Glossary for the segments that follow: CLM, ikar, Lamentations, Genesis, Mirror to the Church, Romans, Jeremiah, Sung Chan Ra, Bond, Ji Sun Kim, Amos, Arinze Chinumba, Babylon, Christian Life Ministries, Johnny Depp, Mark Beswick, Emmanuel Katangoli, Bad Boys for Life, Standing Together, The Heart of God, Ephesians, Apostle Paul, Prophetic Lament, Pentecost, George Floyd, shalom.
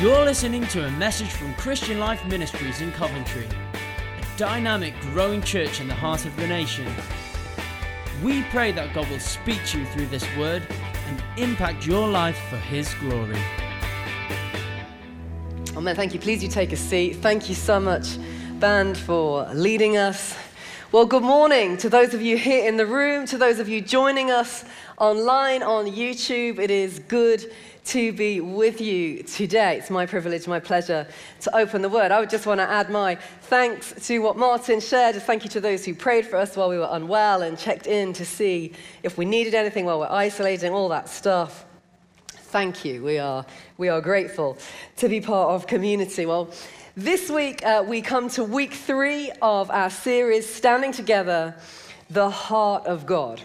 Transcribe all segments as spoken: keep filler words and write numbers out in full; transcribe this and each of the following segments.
You're listening to a message from Christian Life Ministries in Coventry, a dynamic, growing church in the heart of the nation. We pray that God will speak to you through this word and impact your life for His glory. Amen. Thank you. Please do take a seat. Thank you so much, band, for leading us. Well, good morning to those of you here in the room, to those of you joining us online on YouTube. It is good to be with you today. It's my privilege, my pleasure to open the word. I would just want to add my thanks to what Martin shared. A thank you to those who prayed for us while we were unwell and checked in to see if we needed anything while we're isolating, all that stuff. Thank you. We are, we are grateful to be part of community. Well, this week uh, we come to week three of our series, Standing Together, The Heart of God.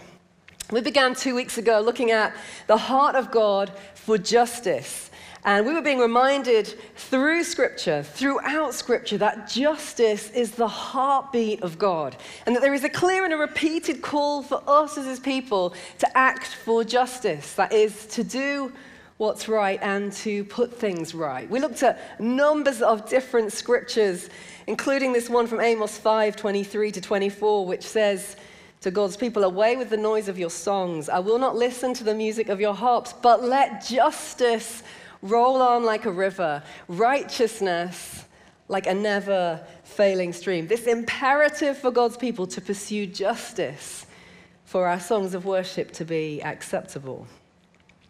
We began two weeks ago looking at the heart of God for justice. And we were being reminded through Scripture, throughout Scripture, that justice is the heartbeat of God. And that there is a clear and a repeated call for us as His people to act for justice. That is, to do what's right and to put things right. We looked at numbers of different Scriptures, including this one from Amos five, twenty-three to twenty-four, which says to God's people, "Away with the noise of your songs. I will not listen to the music of your harps, but let justice roll on like a river, righteousness like a never-failing stream." This imperative for God's people to pursue justice, for our songs of worship to be acceptable.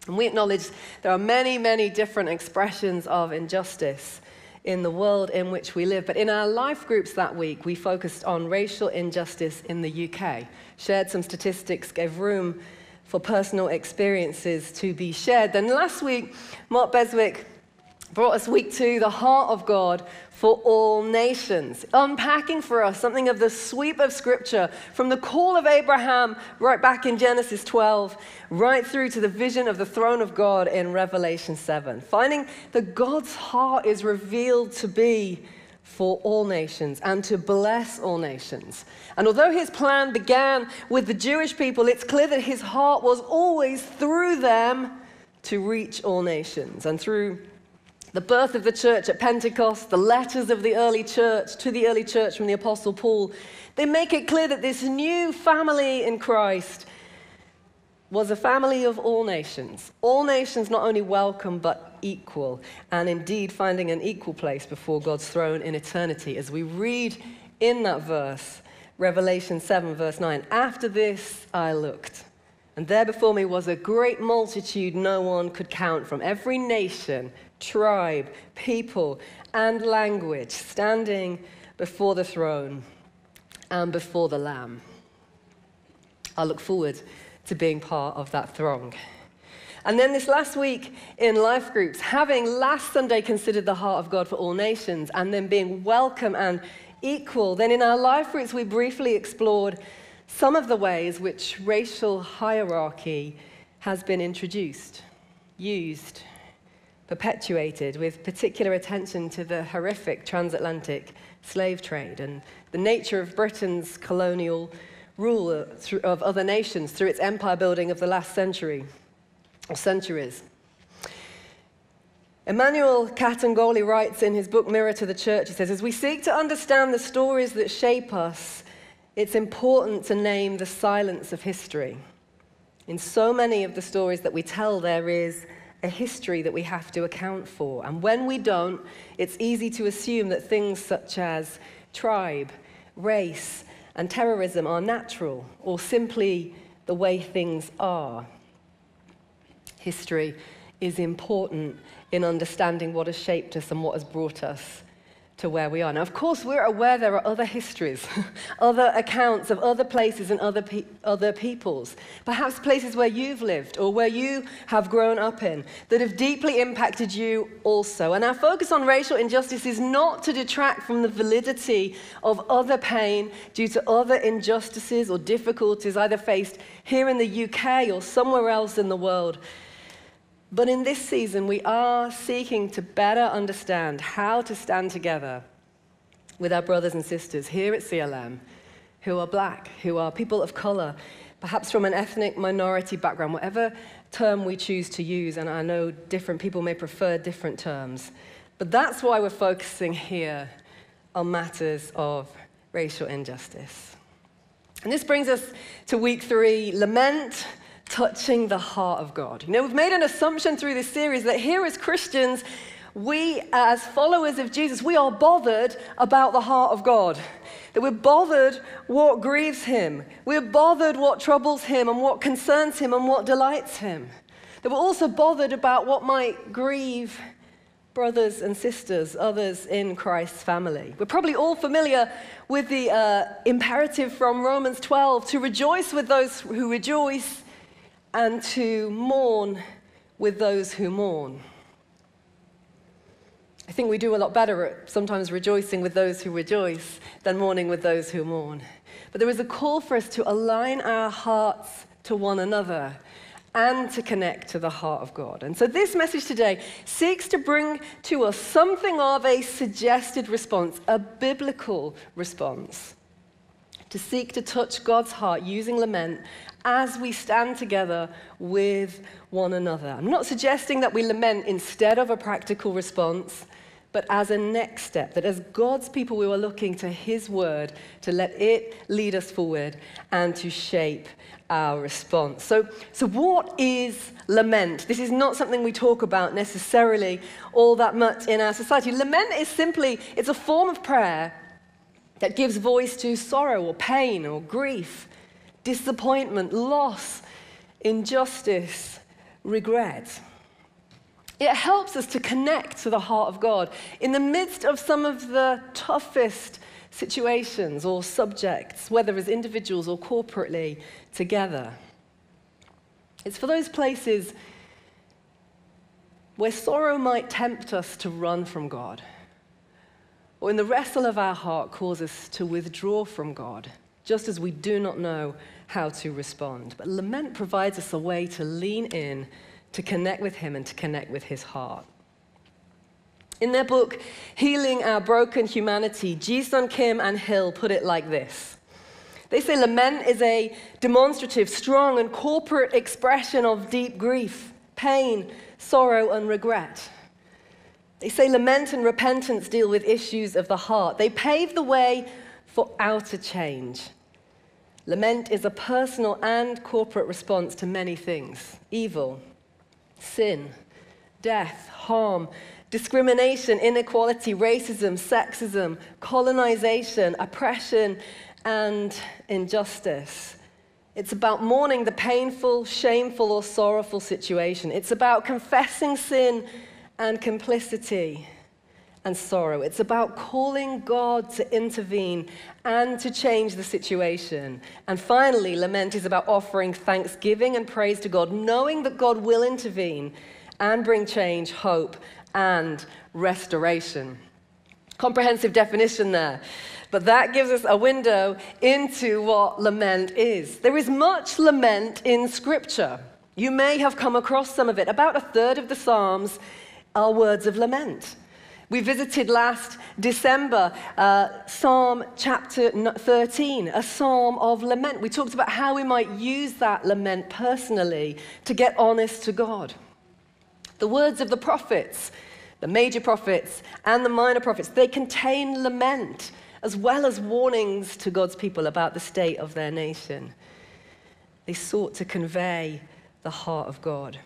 And we acknowledge there are many, many different expressions of injustice in the world in which we live. But in our life groups that week, we focused on racial injustice in the U K, shared some statistics, gave room for personal experiences to be shared. Then last week, Mark Beswick brought us week two, The Heart of God for All Nations, unpacking for us something of the sweep of Scripture from the call of Abraham right back in Genesis twelve, right through to the vision of the throne of God in Revelation seven, finding that God's heart is revealed to be for all nations and to bless all nations. And although His plan began with the Jewish people, it's clear that His heart was always through them to reach all nations. And through the birth of the church at Pentecost, the letters of the early church to the early church from the Apostle Paul, they make it clear that this new family in Christ was a family of all nations. All nations not only welcome, but equal, and indeed finding an equal place before God's throne in eternity. As we read in that verse, Revelation seven, verse nine, "After this I looked, and there before me was a great multitude no one could count from every nation, tribe, people, and language, standing before the throne and before the Lamb." I look forward to being part of that throng. And then this last week in life groups, having last Sunday considered the heart of God for all nations, and then being welcome and equal, then in our life groups we briefly explored some of the ways which racial hierarchy has been introduced, used, perpetuated, with particular attention to the horrific transatlantic slave trade and the nature of Britain's colonial rule of other nations through its empire building of the last century or centuries. Emmanuel Katangoli writes in his book Mirror to the Church, he says, "As we seek to understand the stories that shape us, it's important to name the silence of history. In so many of the stories that we tell, there is a history that we have to account for. And when we don't, it's easy to assume that things such as tribe, race, and terrorism are natural, or simply the way things are. History is important in understanding what has shaped us and what has brought us to where we are." Now, of course, we're aware there are other histories, other accounts of other places and other pe- other peoples, perhaps places where you've lived or where you have grown up in, that have deeply impacted you also. And our focus on racial injustice is not to detract from the validity of other pain due to other injustices or difficulties either faced here in the U K or somewhere else in the world. But in this season, we are seeking to better understand how to stand together with our brothers and sisters here at C L M who are black, who are people of color, perhaps from an ethnic minority background, whatever term we choose to use, and I know different people may prefer different terms, But that's why we're focusing here on matters of racial injustice. And this brings us to week three, lament, touching the heart of God. You know, we've made an assumption through this series that here as Christians, we as followers of Jesus, we are bothered about the heart of God. That we're bothered what grieves him. We're bothered what troubles him and what concerns him and what delights him. That we're also bothered about what might grieve brothers and sisters, others in Christ's family. We're probably all familiar with the uh, imperative from Romans twelve to rejoice with those who rejoice and to mourn with those who mourn. I think we do a lot better at sometimes rejoicing with those who rejoice than mourning with those who mourn. But there is a call for us to align our hearts to one another and to connect to the heart of God. And so this message today seeks to bring to us something of a suggested response, a biblical response, to seek to touch God's heart using lament as we stand together with one another. I'm not suggesting that we lament instead of a practical response, but as a next step, that as God's people, we are looking to his word to let it lead us forward and to shape our response. So, so what is lament? This is not something we talk about necessarily all that much in our society. Lament is simply, it's a form of prayer that gives voice to sorrow or pain or grief, disappointment, loss, injustice, regret. It helps us to connect to the heart of God in the midst of some of the toughest situations or subjects, whether as individuals or corporately together. It's for those places where sorrow might tempt us to run from God, or in the wrestle of our heart cause us to withdraw from God, just as we do not know how to respond. But lament provides us a way to lean in, to connect with him and to connect with his heart. In their book, Healing Our Broken Humanity, Ji Sun Kim and Hill put it like this. They say lament is a demonstrative, strong and corporate expression of deep grief, pain, sorrow and regret. They say lament and repentance deal with issues of the heart. They pave the way for outer change. Lament is a personal and corporate response to many things: evil, sin, death, harm, discrimination, inequality, racism, sexism, colonization, oppression, and injustice. It's about mourning the painful, shameful, or sorrowful situation. It's about confessing sin and complicity and sorrow. It's about calling God to intervene and to change the situation. And finally, lament is about offering thanksgiving and praise to God, knowing that God will intervene and bring change, hope, and restoration. Comprehensive definition there. But that gives us a window into what lament is. There is much lament in Scripture. You may have come across some of it. About a third of the Psalms are words of lament. We visited last December uh, Psalm chapter thirteen, a psalm of lament. We talked about how we might use that lament personally to get honest to God. The words of the prophets, the major prophets and the minor prophets, they contain lament as well as warnings to God's people about the state of their nation. They sought to convey the heart of God.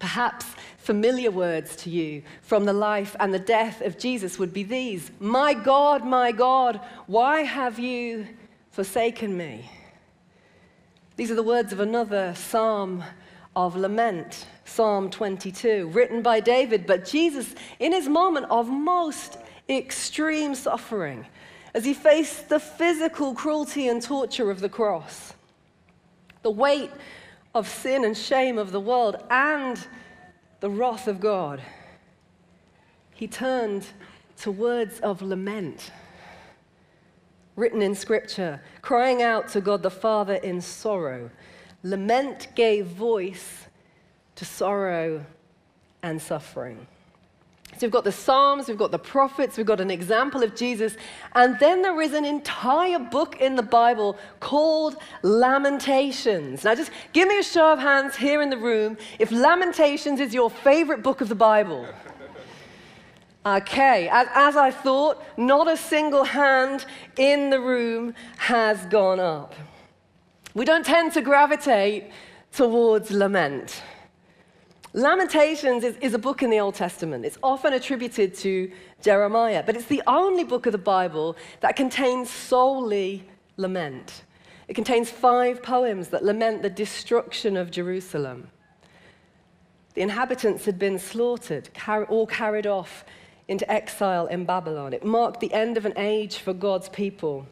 Perhaps familiar words to you from the life and the death of Jesus would be these: "My God, my God, why have you forsaken me?" These are the words of another psalm of lament, Psalm twenty-two, written by David, but Jesus in his moment of most extreme suffering as he faced the physical cruelty and torture of the cross, the weight of sin and shame of the world, and the wrath of God. He turned to words of lament, written in Scripture, crying out to God the Father in sorrow. Lament gave voice to sorrow and suffering. So we've got the Psalms, we've got the prophets, we've got an example of Jesus, and then there is an entire book in the Bible called Lamentations. Now just give me a show of hands here in the room if Lamentations is your favorite book of the Bible. Okay, as, as I thought, not a single hand in the room has gone up. We don't tend to gravitate towards lament. Lamentations is, is a book in the Old Testament. It's often attributed to Jeremiah, but it's the only book of the Bible that contains solely lament. It contains five poems that lament the destruction of Jerusalem. The inhabitants had been slaughtered, all carried off into exile in Babylon. It marked the end of an age for God's people.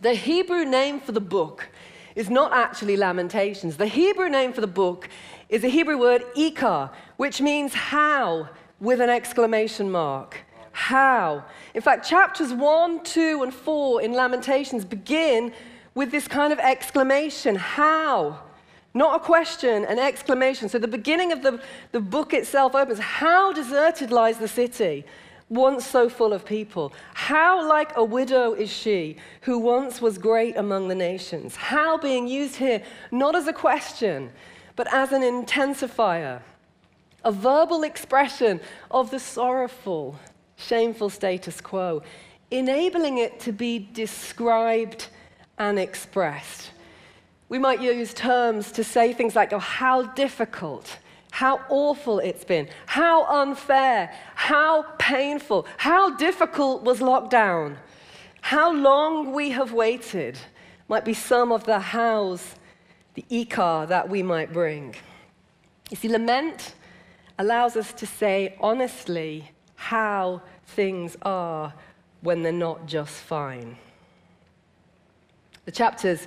The Hebrew name for the book is not actually Lamentations. The Hebrew name for the book is the Hebrew word ikar, which means how, with an exclamation mark. How. In fact, chapters one, two, and four in Lamentations begin with this kind of exclamation, how. Not a question, an exclamation. So the beginning of the, the book itself opens, how deserted lies the city, once so full of people. How like a widow is she, who once was great among the nations. How being used here, not as a question, but as an intensifier, a verbal expression of the sorrowful, shameful status quo, enabling it to be described and expressed. We might use terms to say things like, oh, how difficult, how awful it's been, how unfair, how painful, how difficult was lockdown, how long we have waited, might be some of the hows, the ikar that we might bring. You see, lament allows us to say honestly how things are when they're not just fine. The chapters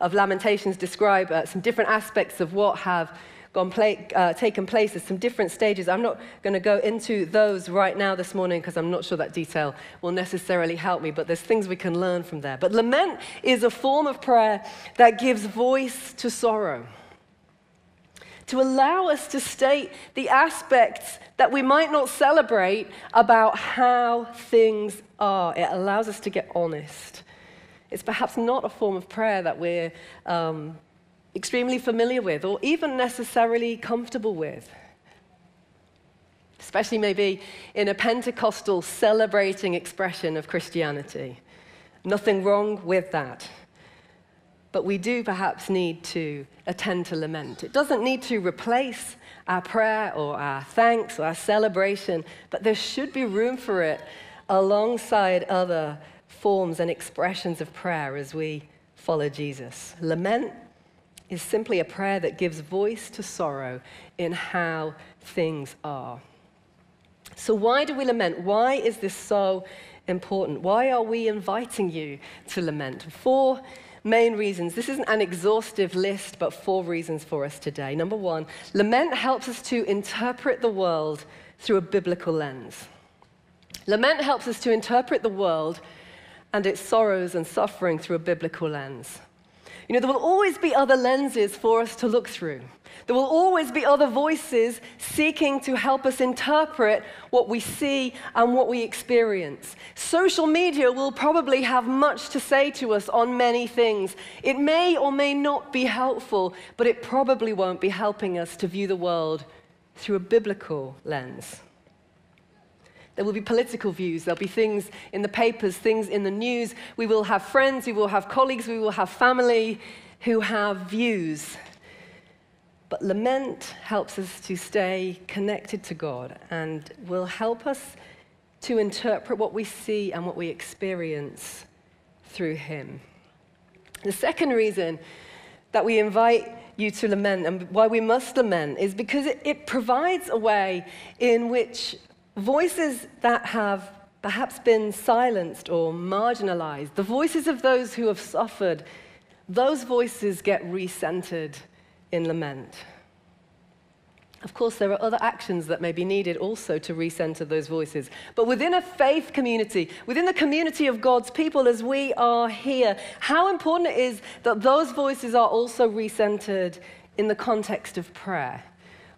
of Lamentations describe uh, some different aspects of what have gone play, uh, taken place at some different stages. I'm not going to go into those right now this morning because I'm not sure that detail will necessarily help me, but there's things we can learn from there. But lament is a form of prayer that gives voice to sorrow, to allow us to state the aspects that we might not celebrate about how things are. It allows us to get honest. It's perhaps not a form of prayer that we're um, extremely familiar with or even necessarily comfortable with, especially maybe in a Pentecostal celebrating expression of Christianity. Nothing wrong with that. But we do perhaps need to attend to lament. It doesn't need to replace our prayer or our thanks or our celebration, but there should be room for it alongside other forms and expressions of prayer as we follow Jesus. Lament is simply a prayer that gives voice to sorrow in how things are. So why do we lament? Why is this so important? Why are we inviting you to lament? Four main reasons. This isn't an exhaustive list, but four reasons for us today. Number one, lament helps us to interpret the world through a biblical lens. Lament helps us to interpret the world and its sorrows and suffering through a biblical lens. You know, there will always be other lenses for us to look through. There will always be other voices seeking to help us interpret what we see and what we experience. Social media will probably have much to say to us on many things. It may or may not be helpful, but it probably won't be helping us to view the world through a biblical lens. There will be political views, there'll be things in the papers, things in the news. We will have friends, we will have colleagues, we will have family who have views. But lament helps us to stay connected to God and will help us to interpret what we see and what we experience through Him. The second reason that we invite you to lament and why we must lament is because it, it provides a way in which voices that have perhaps been silenced or marginalized, the voices of those who have suffered, those voices get recentered in lament. Of course, there are other actions that may be needed also to recenter those voices. But within a faith community, within the community of God's people as we are here, how important it is that those voices are also recentered in the context of prayer,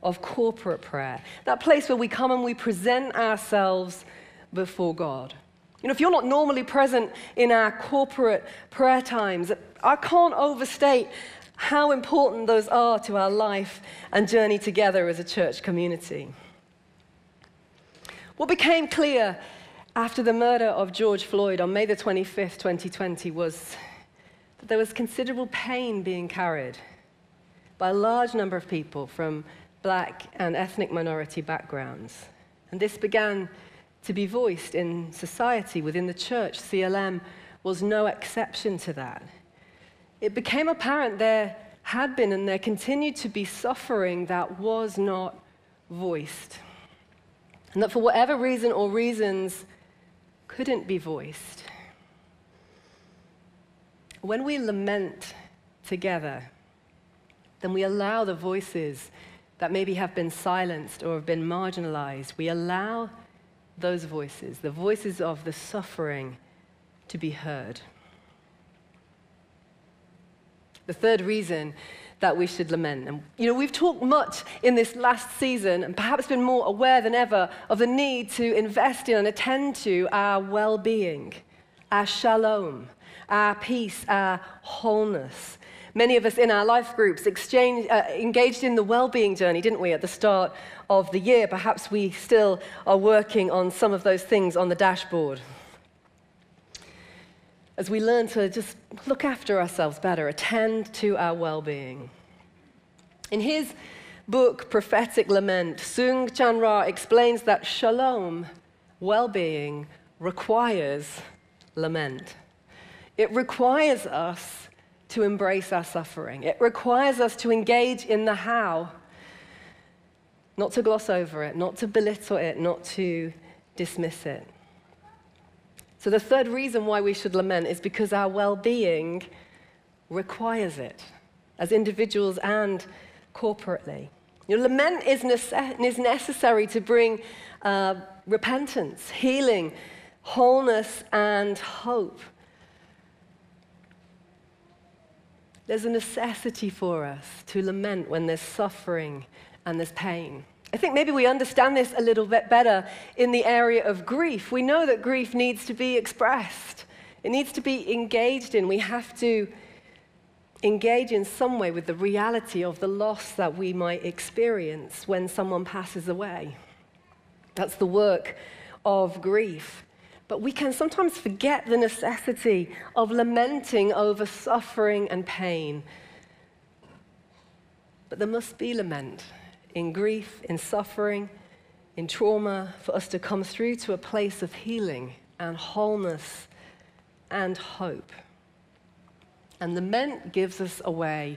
of corporate prayer, that place where we come and we present ourselves before God. You know, if you're not normally present in our corporate prayer times, I can't overstate how important those are to our life and journey together as a church community. What became clear after the murder of George Floyd on May the twenty-fifth, twenty twenty, was that there was considerable pain being carried by a large number of people from black and ethnic minority backgrounds. And this began to be voiced in society, within the church. C L M was no exception to that. It became apparent there had been and there continued to be suffering that was not voiced, and that for whatever reason or reasons couldn't be voiced. When we lament together, then we allow the voices that maybe have been silenced or have been marginalized, we allow those voices, the voices of the suffering, to be heard. The third reason that we should lament, and you know, we've talked much in this last season and perhaps been more aware than ever of the need to invest in and attend to our well-being, our shalom, our peace, our wholeness. Many of us in our life groups exchange, uh, engaged in the well-being journey, didn't we, at the start of the year? Perhaps we still are working on some of those things on the dashboard, as we learn to just look after ourselves better, attend to our well-being. In his book, Prophetic Lament, Sung Chan Ra explains that shalom, well-being, requires lament. It requires us to embrace our suffering. It requires us to engage in the how, not to gloss over it, not to belittle it, not to dismiss it. So the third reason why we should lament is because our well-being requires it, as individuals and corporately. You know, lament is, nece is necessary to bring uh, repentance, healing, wholeness, and hope. There's a necessity for us to lament when there's suffering and there's pain. I think maybe we understand this a little bit better in the area of grief. We know that grief needs to be expressed. It needs to be engaged in. We have to engage in some way with the reality of the loss that we might experience when someone passes away. That's the work of grief. But we can sometimes forget the necessity of lamenting over suffering and pain. But there must be lament in grief, in suffering, in trauma, for us to come through to a place of healing and wholeness and hope. And lament gives us a way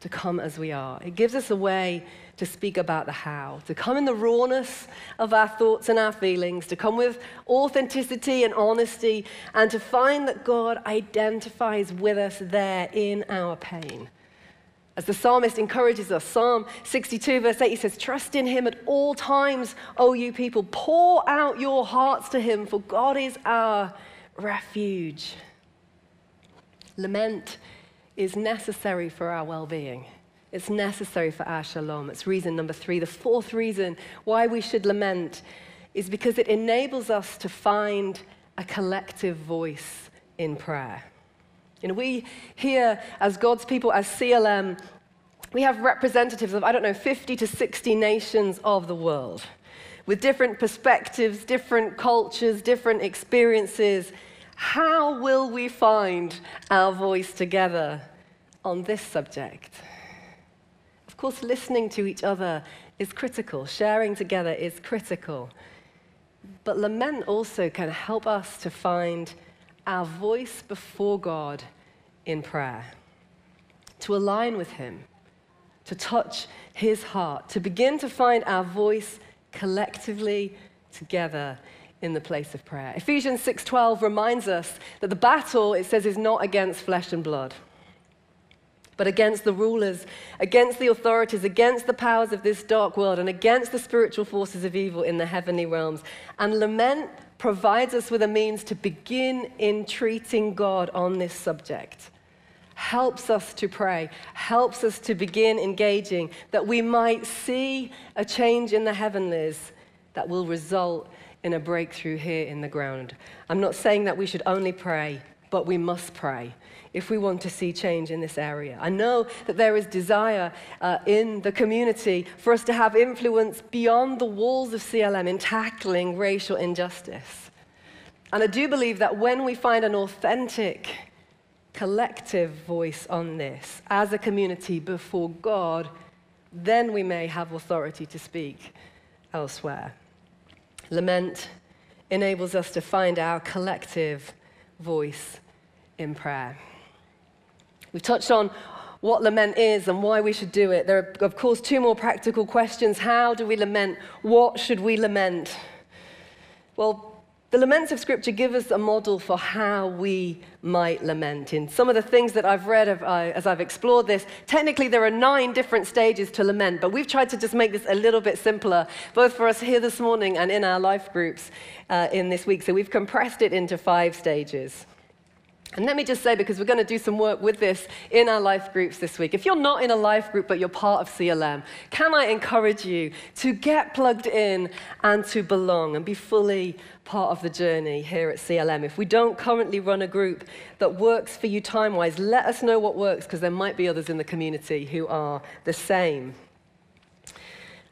to come as we are. It gives us a way to speak about the how, to come in the rawness of our thoughts and our feelings, to come with authenticity and honesty, and to find that God identifies with us there in our pain. As the psalmist encourages us, Psalm sixty-two, verse eight, he says, "Trust in him at all times, O you people. Pour out your hearts to him, for God is our refuge." Lament is necessary for our well-being. It's necessary for our shalom. It's reason number three. The fourth reason why we should lament is because it enables us to find a collective voice in prayer. You know, we here, as God's people, as C L M, we have representatives of, I don't know, fifty to sixty nations of the world, with different perspectives, different cultures, different experiences. How will we find our voice together on this subject? Of course, listening to each other is critical. Sharing together is critical. But lament also can help us to find our voice before God in prayer, to align with him, to touch his heart, to begin to find our voice collectively together in the place of prayer. Ephesians six twelve reminds us that the battle, it says, is not against flesh and blood, but against the rulers, against the authorities, against the powers of this dark world, and against the spiritual forces of evil in the heavenly realms. And lament provides us with a means to begin entreating God on this subject, helps us to pray, helps us to begin engaging, that we might see a change in the heavenlies that will result in a breakthrough here in the ground. I'm not saying that we should only pray, but we must pray if we want to see change in this area. I know that there is desire uh, in the community for us to have influence beyond the walls of C L M in tackling racial injustice. And I do believe that when we find an authentic collective voice on this as a community before God, then we may have authority to speak elsewhere. Lament enables us to find our collective voice in prayer. We've touched on what lament is and why we should do it. There are, of course, two more practical questions. How do we lament? What should we lament? Well, the laments of Scripture give us a model for how we might lament. In some of the things that I've read as I've explored this, technically there are nine different stages to lament, but we've tried to just make this a little bit simpler, both for us here this morning and in our life groups uh, in this week. So we've compressed it into five stages. And let me just say, because we're going to do some work with this in our life groups this week, if you're not in a life group but you're part of C L M, can I encourage you to get plugged in and to belong and be fully part of the journey here at C L M? If we don't currently run a group that works for you time-wise, let us know what works, because there might be others in the community who are the same.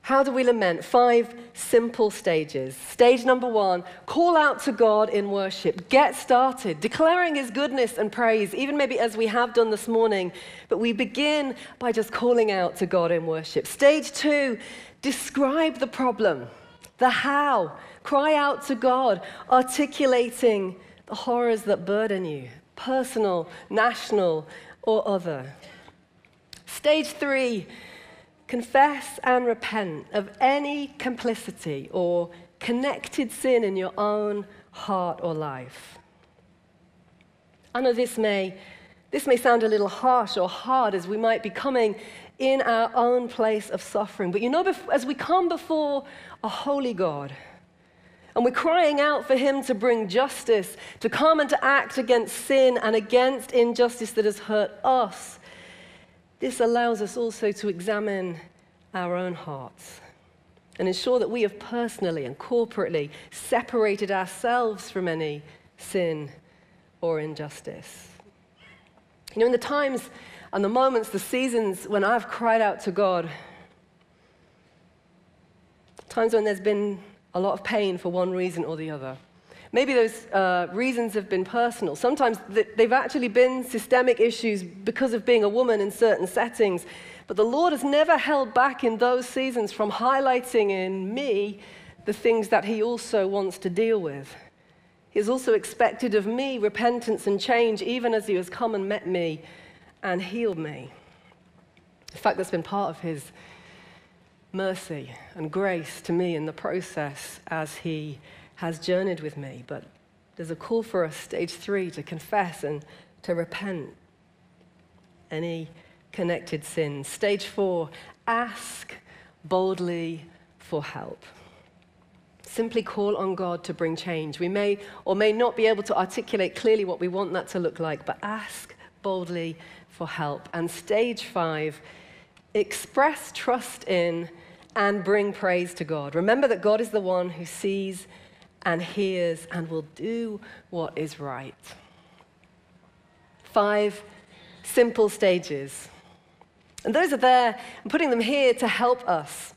How do we lament? Five simple stages. Stage number one, call out to God in worship. Get started, declaring his goodness and praise, even maybe as we have done this morning, but we begin by just calling out to God in worship. Stage two, describe the problem, the how. Cry out to God, articulating the horrors that burden you, personal, national, or other. Stage three, confess and repent of any complicity or connected sin in your own heart or life. I know this may, this may sound a little harsh or hard as we might be coming in our own place of suffering, but you know, as we come before a holy God, and we're crying out for him to bring justice, to come and to act against sin and against injustice that has hurt us, this allows us also to examine our own hearts and ensure that we have personally and corporately separated ourselves from any sin or injustice. You know, in the times and the moments, the seasons when I've cried out to God, times when there's been a lot of pain for one reason or the other, maybe those uh, reasons have been personal. Sometimes th they've actually been systemic issues because of being a woman in certain settings. But the Lord has never held back in those seasons from highlighting in me the things that he also wants to deal with. He has also expected of me repentance and change, even as he has come and met me and healed me. In fact, that's been part of his mercy and grace to me in the process as he has journeyed with me. But there's a call for us, stage three, to confess and to repent any connected sin. Stage four, ask boldly for help. Simply call on God to bring change. We may or may not be able to articulate clearly what we want that to look like, but ask boldly for help. And stage five, express trust in and bring praise to God. Remember that God is the one who sees and hears and will do what is right. Five simple stages. And those are there, I'm putting them here to help us.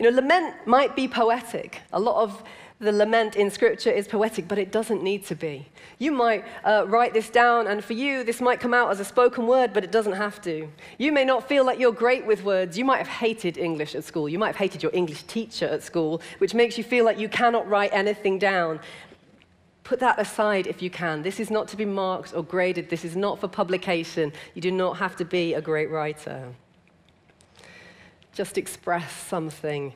You know, lament might be poetic. A lot of the lament in Scripture is poetic, but it doesn't need to be. You might uh, write this down, and for you, this might come out as a spoken word, but it doesn't have to. You may not feel like you're great with words. You might have hated English at school. You might have hated your English teacher at school, which makes you feel like you cannot write anything down. Put that aside if you can. This is not to be marked or graded. This is not for publication. You do not have to be a great writer. Just express something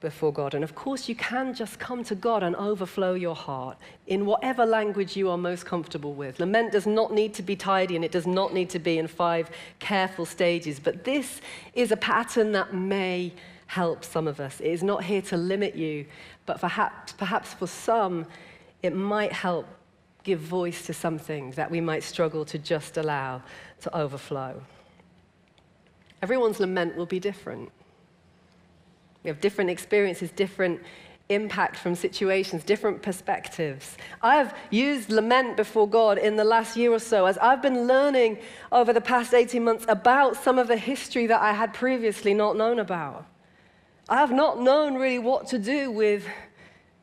before God. And of course, you can just come to God and overflow your heart in whatever language you are most comfortable with. Lament does not need to be tidy, and it does not need to be in five careful stages. But this is a pattern that may help some of us. It is not here to limit you, but perhaps, perhaps for some, it might help give voice to something that we might struggle to just allow to overflow. Everyone's lament will be different. We have different experiences, different impact from situations, different perspectives. I've used lament before God in the last year or so as I've been learning over the past eighteen months about some of the history that I had previously not known about. I have not known really what to do with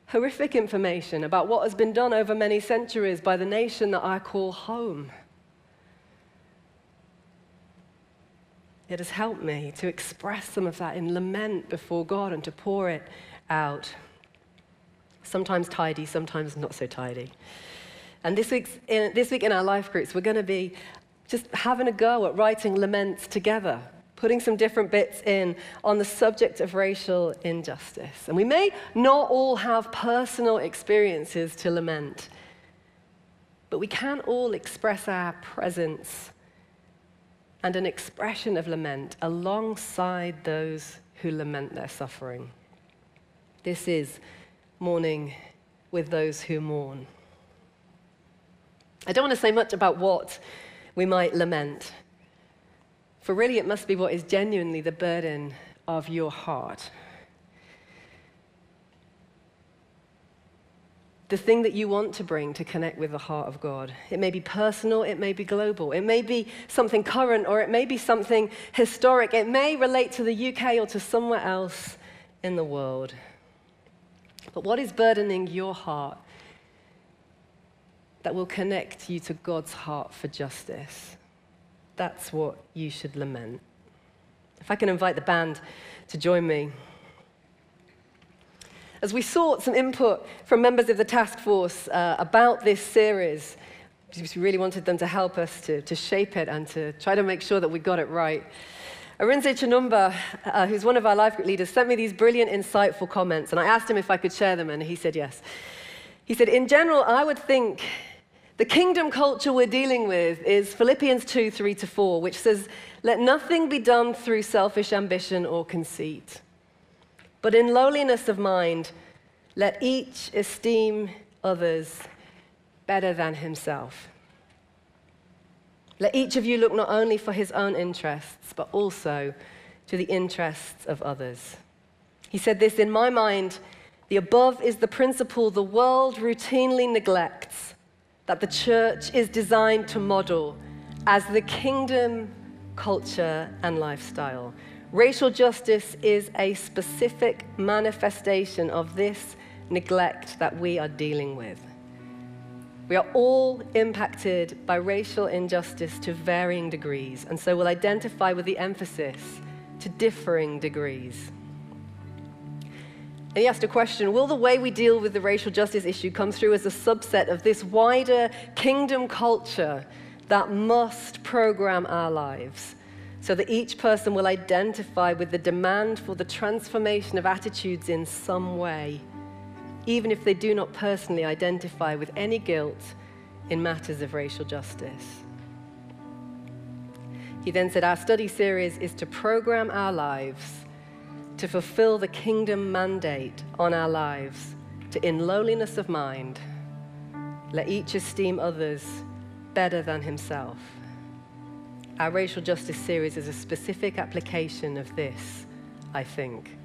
horrific information about what has been done over many centuries by the nation that I call home. It has helped me to express some of that in lament before God and to pour it out. Sometimes tidy, sometimes not so tidy. And this, week's in, this week in our life groups, we're going to be just having a go at writing laments together, putting some different bits in on the subject of racial injustice. And we may not all have personal experiences to lament, but we can all express our presence and an expression of lament alongside those who lament their suffering. This is mourning with those who mourn. I don't want to say much about what we might lament, for really it must be what is genuinely the burden of your heart. The thing that you want to bring to connect with the heart of God. It may be personal, it may be global, it may be something current, or it may be something historic. It may relate to the U K or to somewhere else in the world. But what is burdening your heart that will connect you to God's heart for justice? That's what you should lament. If I can invite the band to join me. As we sought some input from members of the task force uh, about this series, because we really wanted them to help us to, to shape it and to try to make sure that we got it right, Arinze Chinumba, uh, who's one of our life group leaders, sent me these brilliant, insightful comments, and I asked him if I could share them, and he said yes. He said, in general, I would think the kingdom culture we're dealing with is Philippians two, three to four, which says, let nothing be done through selfish ambition or conceit. But in lowliness of mind, let each esteem others better than himself. Let each of you look not only for his own interests, but also to the interests of others. He said this, in my mind, the above is the principle the world routinely neglects, that the church is designed to model as the kingdom, culture, and lifestyle. Racial justice is a specific manifestation of this neglect that we are dealing with. We are all impacted by racial injustice to varying degrees, and so will identify with the emphasis to differing degrees. And he asked a question, will the way we deal with the racial justice issue come through as a subset of this wider kingdom culture that must program our lives? So that each person will identify with the demand for the transformation of attitudes in some way, even if they do not personally identify with any guilt in matters of racial justice. He then said, our study series is to program our lives to fulfill the kingdom mandate on our lives, to in lowliness of mind, let each esteem others better than himself. Our racial justice series is a specific application of this, I think.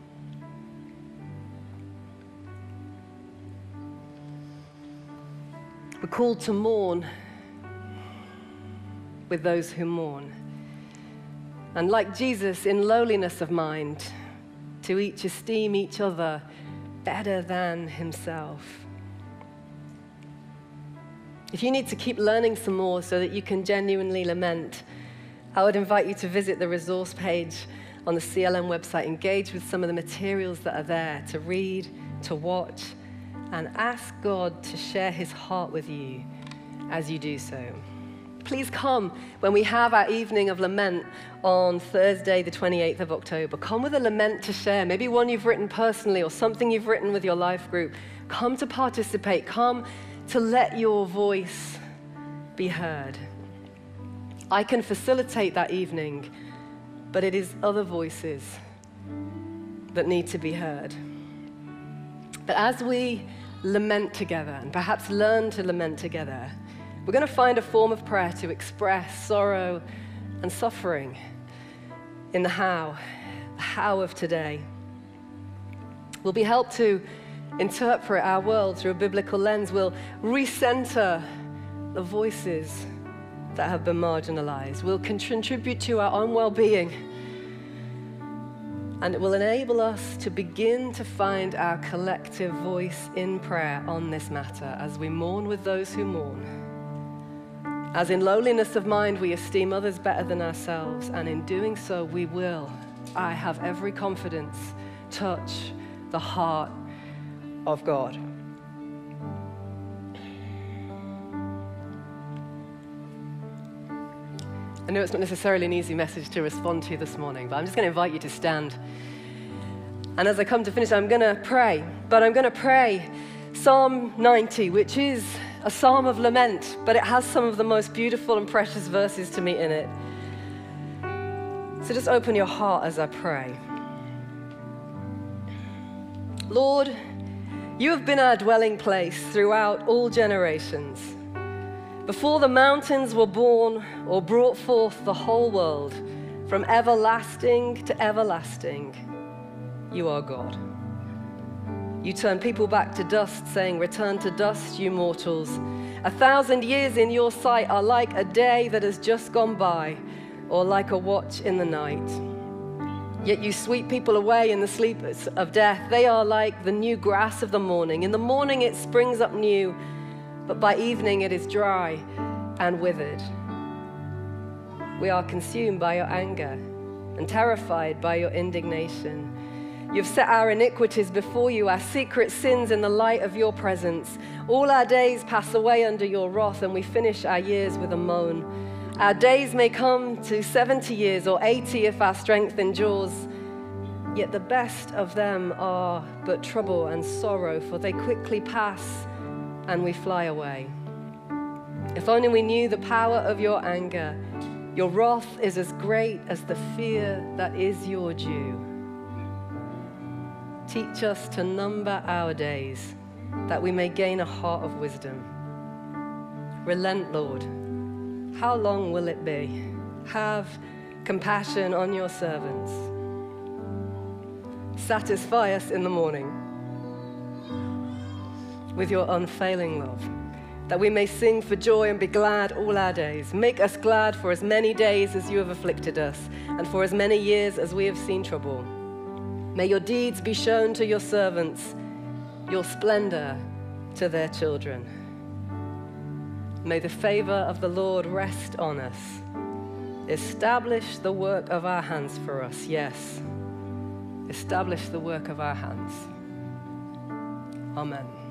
We're called to mourn with those who mourn. And like Jesus, in lowliness of mind, to each esteem each other better than himself. If you need to keep learning some more so that you can genuinely lament, I would invite you to visit the resource page on the C L M website, engage with some of the materials that are there to read, to watch, and ask God to share his heart with you as you do so. Please come when we have our evening of lament on Thursday, the twenty-eighth of October. Come with a lament to share, maybe one you've written personally or something you've written with your life group. Come to participate, come to let your voice be heard. I can facilitate that evening, but it is other voices that need to be heard. But as we lament together, and perhaps learn to lament together, we're going to find a form of prayer to express sorrow and suffering in the how, the how of today. We'll be helped to interpret our world through a biblical lens will recenter the voices that have been marginalized, will contribute to our own well-being, and it will enable us to begin to find our collective voice in prayer on this matter as we mourn with those who mourn. As in lowliness of mind we esteem others better than ourselves, and in doing so we will, I have every confidence, touch the heart of God. I know it's not necessarily an easy message to respond to this morning, but I'm just going to invite you to stand. And as I come to finish, I'm going to pray, but I'm going to pray Psalm ninety, which is a psalm of lament, but it has some of the most beautiful and precious verses to me in it. So just open your heart as I pray. Lord, you have been our dwelling place throughout all generations. Before the mountains were born or brought forth the whole world, from everlasting to everlasting, you are God. You turn people back to dust, saying, "Return to dust, you mortals." A thousand years in your sight are like a day that has just gone by, or like a watch in the night. Yet you sweep people away in the sleep of death. They are like the new grass of the morning. In the morning it springs up new, but by evening it is dry and withered. We are consumed by your anger and terrified by your indignation. You've set our iniquities before you, our secret sins in the light of your presence. All our days pass away under your wrath, and we finish our years with a moan. Our days may come to seventy years or eighty if our strength endures, yet the best of them are but trouble and sorrow, for they quickly pass and we fly away. If only we knew the power of your anger. Your wrath is as great as the fear that is your due. Teach us to number our days, that we may gain a heart of wisdom. Relent, Lord. How long will it be? Have compassion on your servants. Satisfy us in the morning with your unfailing love, that we may sing for joy and be glad all our days. Make us glad for as many days as you have afflicted us, and for as many years as we have seen trouble. May your deeds be shown to your servants, your splendor to their children. May the favor of the Lord rest on us. Establish the work of our hands for us. Yes, establish the work of our hands. Amen.